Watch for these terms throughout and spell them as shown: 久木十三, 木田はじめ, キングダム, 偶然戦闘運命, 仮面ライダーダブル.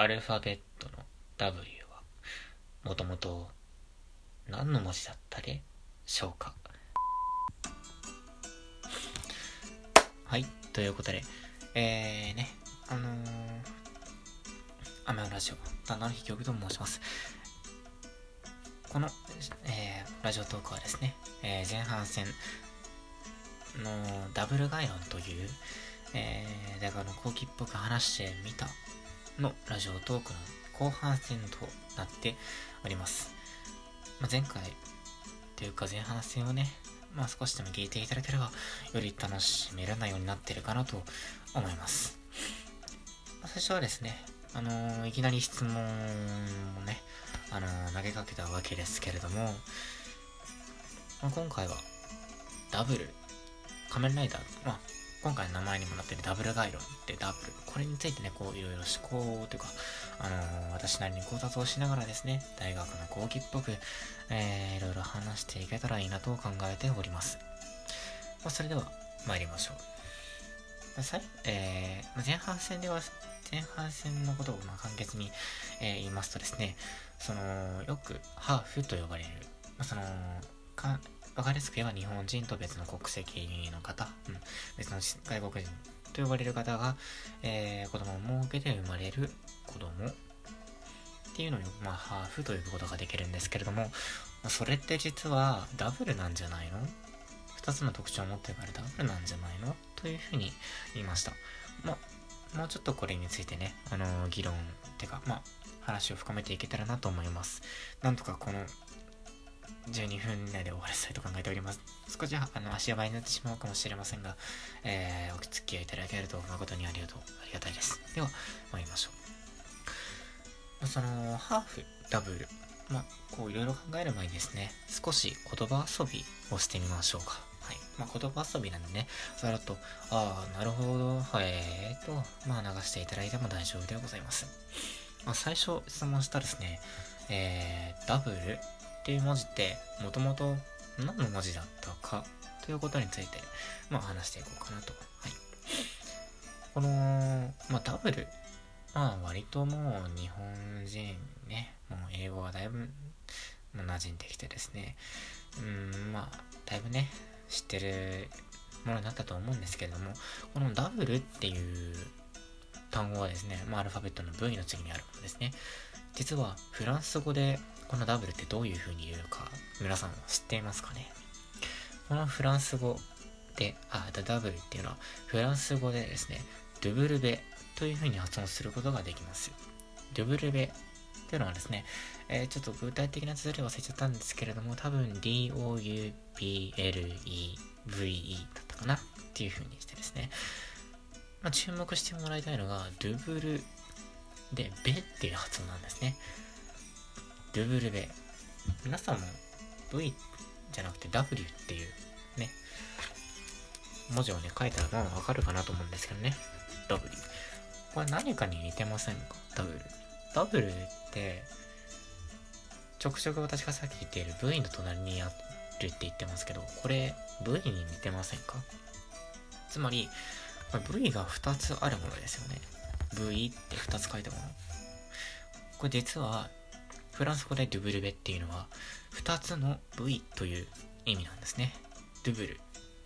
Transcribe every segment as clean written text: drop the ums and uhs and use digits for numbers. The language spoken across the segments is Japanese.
アルファベットの W はもともと何の文字だったでしょうか。はい、ということで雨のラジオ旦那のひきおくと申します。この、ラジオトークはですね、前半戦のダブル概論という、だからの後期っぽく話してみたのラジオトークの後半戦となっております。前回というか前半戦をね、少しでも聞いていただければより楽しめる内容になっているかなと思います。最初はですね、いきなり質問をね、投げかけたわけですけれども、今回はダブル仮面ライダー、今回の名前にもなっているダブル概論でダブル、これについてね、こういろいろ思考というか、私なりに考察をしながらですね、大学の後期っぽく、いろいろ話していけたらいいなと考えております。それでは参りましょう。前半戦のことを簡潔に、言いますとですね、よくハーフと呼ばれる、分かりやすく言えば日本人と別の国籍の方、別の外国人と呼ばれる方が、子供を設けて生まれる子供っていうのを、ハーフと呼ぶことができるんですけれども、それって実はダブルなんじゃないの、2つの特徴を持ってるからダブルなんじゃないのというふうに言いました。もうちょっとこれについてね、議論ってか、話を深めていけたらなと思います。なんとかこの12分以内で終わらせたいと考えております。少し足早になってしまうかもしれませんが、お付き合いいただけると誠にありがたいです。では参りましょう。ハーフ、ダブル、こういろいろ考える前にですね、少し言葉遊びをしてみましょうか。言葉遊びなんでね、さらっとなるほど、流していただいても大丈夫でございます。最初質問したですね、ダブルっていう文字ってもともと何の文字だったかということについて、話していこうかなと。この、ダブル、割ともう日本人ね、もう英語はだいぶ馴染んできてですね、だいぶね知ってるものになったと思うんですけれども、このダブルっていう単語はですね、アルファベットの V の次にあるものですね。実はフランス語でこのダブルってどういう風に言うか皆さんは知っていますかね。このフランス語でダブルっていうのはフランス語でですね、ドゥブルベという風に発音することができます。ドゥブルベというのはですね、ちょっと具体的な綴り忘れちゃったんですけれども、多分 DOUBLEVE だったかなっていう風にしてですね、注目してもらいたいのがドゥブルでベっていう発音なんですね。ドゥブルベ、皆さんも V じゃなくて W っていうね文字をね書いたらわかるかなと思うんですけどね、 W これ何かに似てませんか。ダブルってちょくちょく私がさっき言っている V の隣にあるって言ってますけど、これ V に似てませんか。つまり V が2つあるものですよね。 V って2つ書いたもの、これ実はフランス語でドゥブルベっていうのは2つの V という意味なんですね。ドゥブル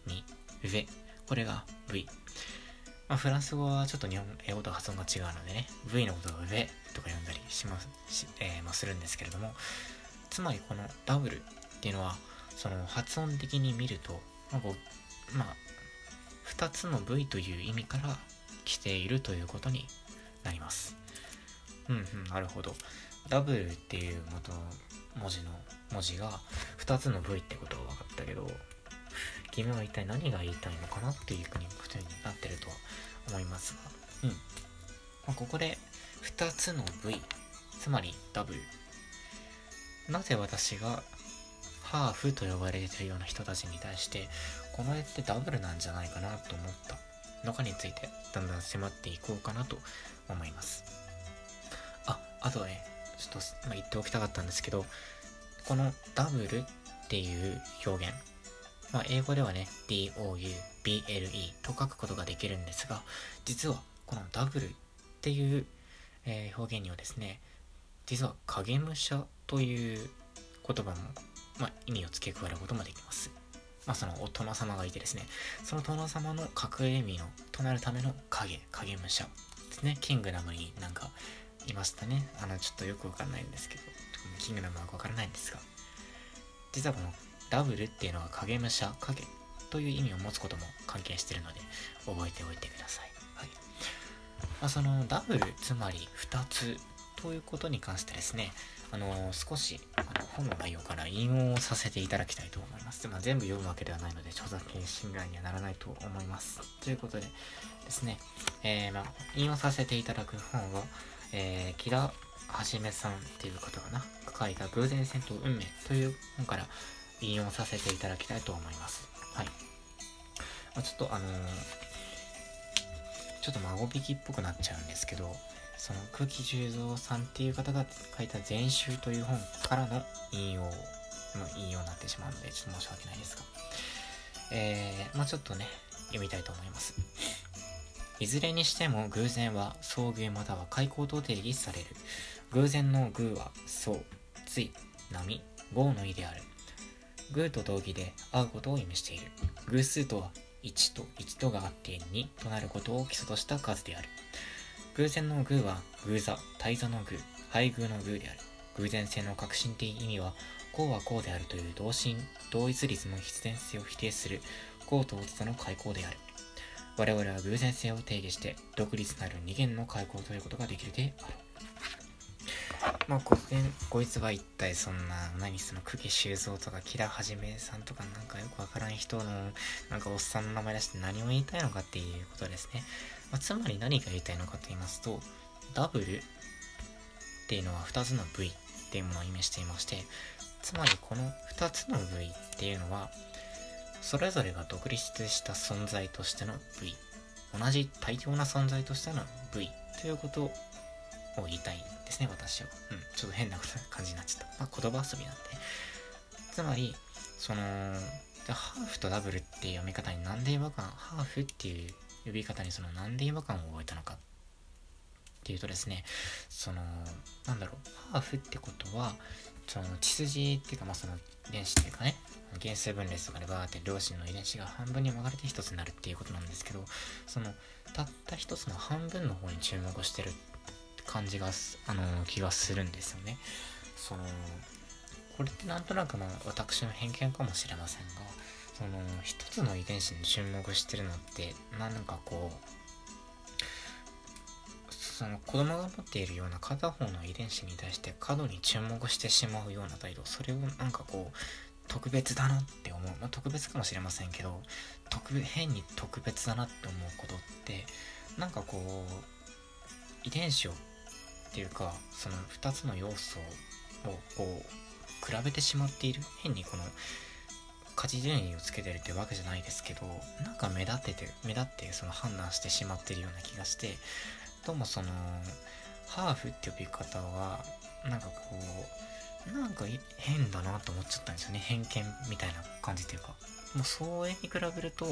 にベ、これが V。フランス語はちょっと日本英語と発音が違うのでね、 V のことをベとか呼んだりします、するんですけれども、つまりこのダブルっていうのはその発音的に見ると、2つの V という意味から来ているということになります。なるほど。ダブルっていう文字が2つの V ってことは分かったけど、君は一体何が言いたいのかなっていうことになってるとは思いますが、ここで2つの V、 つまり W、 なぜ私がハーフと呼ばれているような人たちに対してこの絵ってダブルなんじゃないかなと思ったのかについてだんだん迫っていこうかなと思います。あとはね、ちょっと言っておきたかったんですけど、このダブルっていう表現、英語ではね DOUBLE と書くことができるんですが、実はこのダブルっていう、表現にはですね、実は影武者という言葉も、意味を付け加えることもできます。そのお殿様がいてですね、その殿様の隠れ身となるための影武者ですね。キングダムになんかいましたね。ちょっとよくわからないんですけど、キングダムはわからないんですが、実はこのダブルっていうのは影武者、影という意味を持つことも関係しているので覚えておいてください。そのダブル、つまり2つということに関してですね、少し本の内容から引用をさせていただきたいと思います。全部読むわけではないので著作権侵害にはならないと思います。ということでですね、引用させていただく本は、木田はじめさんっていう方かな、書いた偶然戦闘運命という本から引用させていただきたいと思います。はい。ちょっと孫引きっぽくなっちゃうんですけど、その久木十三さんっていう方が書いた全集という本からの引用になってしまうので、ちょっと申し訳ないですが、ちょっとね、読みたいと思います。いずれにしても偶然は遭遇または開口と定義される。偶然の偶はそう、つい、波、合の意である。偶と同義で会うことを意味している。偶数とは1と1とがあって2となることを基礎とした数である。偶然の偶は偶座、対座の偶、配偶の偶である。偶然性の革新的意味は、こうはこうであるという同一律の必然性を否定する、こうと落ちたの開口である。我々は偶然性を定義して、独立なる二元の開口を取ることができるである。こいつは一体そんな久木修造とか木田はじめさんとかよくわからん人のおっさんの名前出して何を言いたいのかっていうことですね。つまり何が言いたいのかと言いますと、ダブルっていうのは2つの部位っていうものを意味していまして、つまりこの2つの部位っていうのはそれぞれが独立した存在としての部位、同じ対等な存在としての部位ということを言いたいんですね、私は。ちょっと変な感じになっちゃった。言葉遊びなんで。つまり、ハーフとダブルっていう読み方になんで違和感、ハーフっていう呼び方になんで違和感を覚えたのかっていうとですね、ハーフってことは、血筋っていうか、電子っていうかね、原数分裂とかでバーって両親の遺伝子が半分に分かれて一つになるっていうことなんですけど、たった一つの半分の方に注目してる感じが気がするんですよね。これってなんとなく私の偏見かもしれませんが、一つの遺伝子に注目してるのって子供が持っているような片方の遺伝子に対して過度に注目してしまうような態度、それを特別だなって思う、特別かもしれませんけど、変に特別だなって思うことって遺伝子をっていうか2つの要素を比べてしまっている、変に価値順位をつけてるってわけじゃないですけど、目立って判断してしまってるような気がして、どうもハーフって呼び方は変だなと思っちゃったんですよね。偏見みたいな感じというか、それに比べると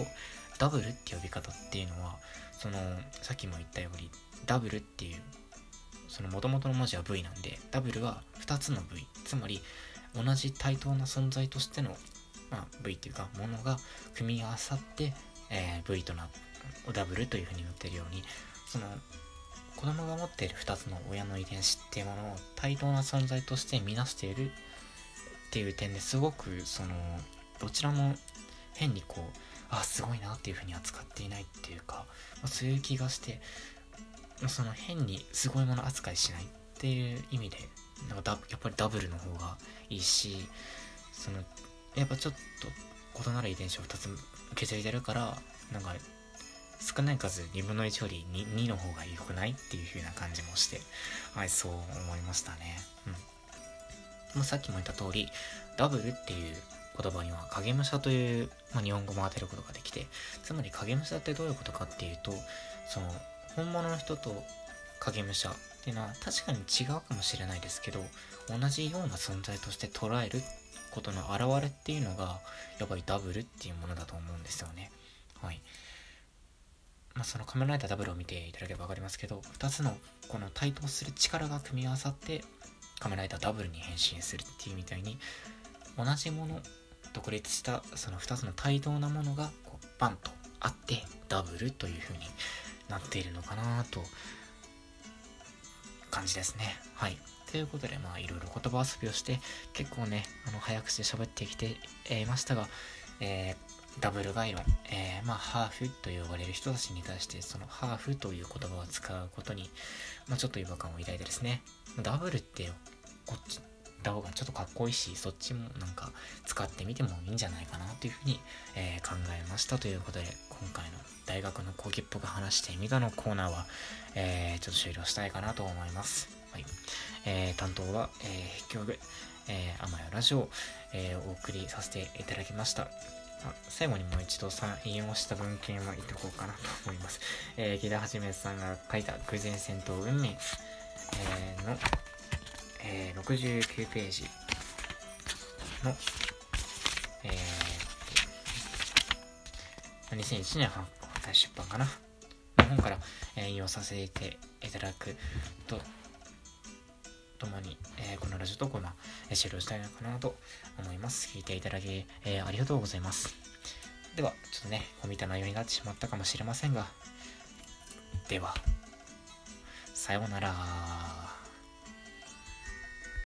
ダブルって呼び方っていうのはさっきも言ったよりダブルっていう元々の文字は V なんで、ダブルは2つの V、 つまり同じ対等な存在としての、V というかものが組み合わさって、V となダブルというふうになっているように、子供が持っている2つの親の遺伝子っていうものを対等な存在として見なしているっていう点で、すごくどちらも変にすごいなっていうふうに扱っていないっていうか、そういう気がして、変にすごいもの扱いしないっていう意味でやっぱりダブルの方がいいし、やっぱちょっと異なる遺伝子を2つ受け継いでるから、少ない数2分の1より 2の方が良くないっていう風な感じもして、そう思いましたね。さっきも言った通り、ダブルっていう言葉には影武者という、日本語も当てることができて、つまり影武者ってどういうことかっていうと、本物の人と影武者っていうのは確かに違うかもしれないですけど、同じような存在として捉えることの表れっていうのがやっぱりダブルっていうものだと思うんですよね。その仮面ライダーダブルを見ていただければ分かりますけど、2つのこの対等する力が組み合わさって仮面ライダーダブルに変身するっていうみたいに、同じもの独立したその2つの対等なものがこうバンとあってダブルという風になっているのかなと感じですね。はい、ということでいろいろ言葉遊びをして結構ね早口で喋ってきていましたが、ダブル概論、ハーフと呼ばれる人たちに対してそのハーフという言葉を使うことに、ちょっと違和感を抱いてですね、ダブルってこっちだ方がちょっとかっこいいし、そっちもなんか使ってみてもいいんじゃないかなというふうに、考えましたということで、今回の大学の講義っぽく話してみたのコーナーは、ちょっと終了したいかなと思います。はい、担当は筆記部天谷ラジオ、お送りさせていただきました。最後にもう一度引用した文献は言っておこうかなと思います。木田はじめさんが書いた偶然戦闘運命、の、69ページの、2001年発行再出版かなの本から、引用させていただくとともに、このラジオ投稿は終了したいのかなと思います。聞いていただき、ありがとうございます。ではちょっとね込みた内容になってしまったかもしれませんが、ではさようなら。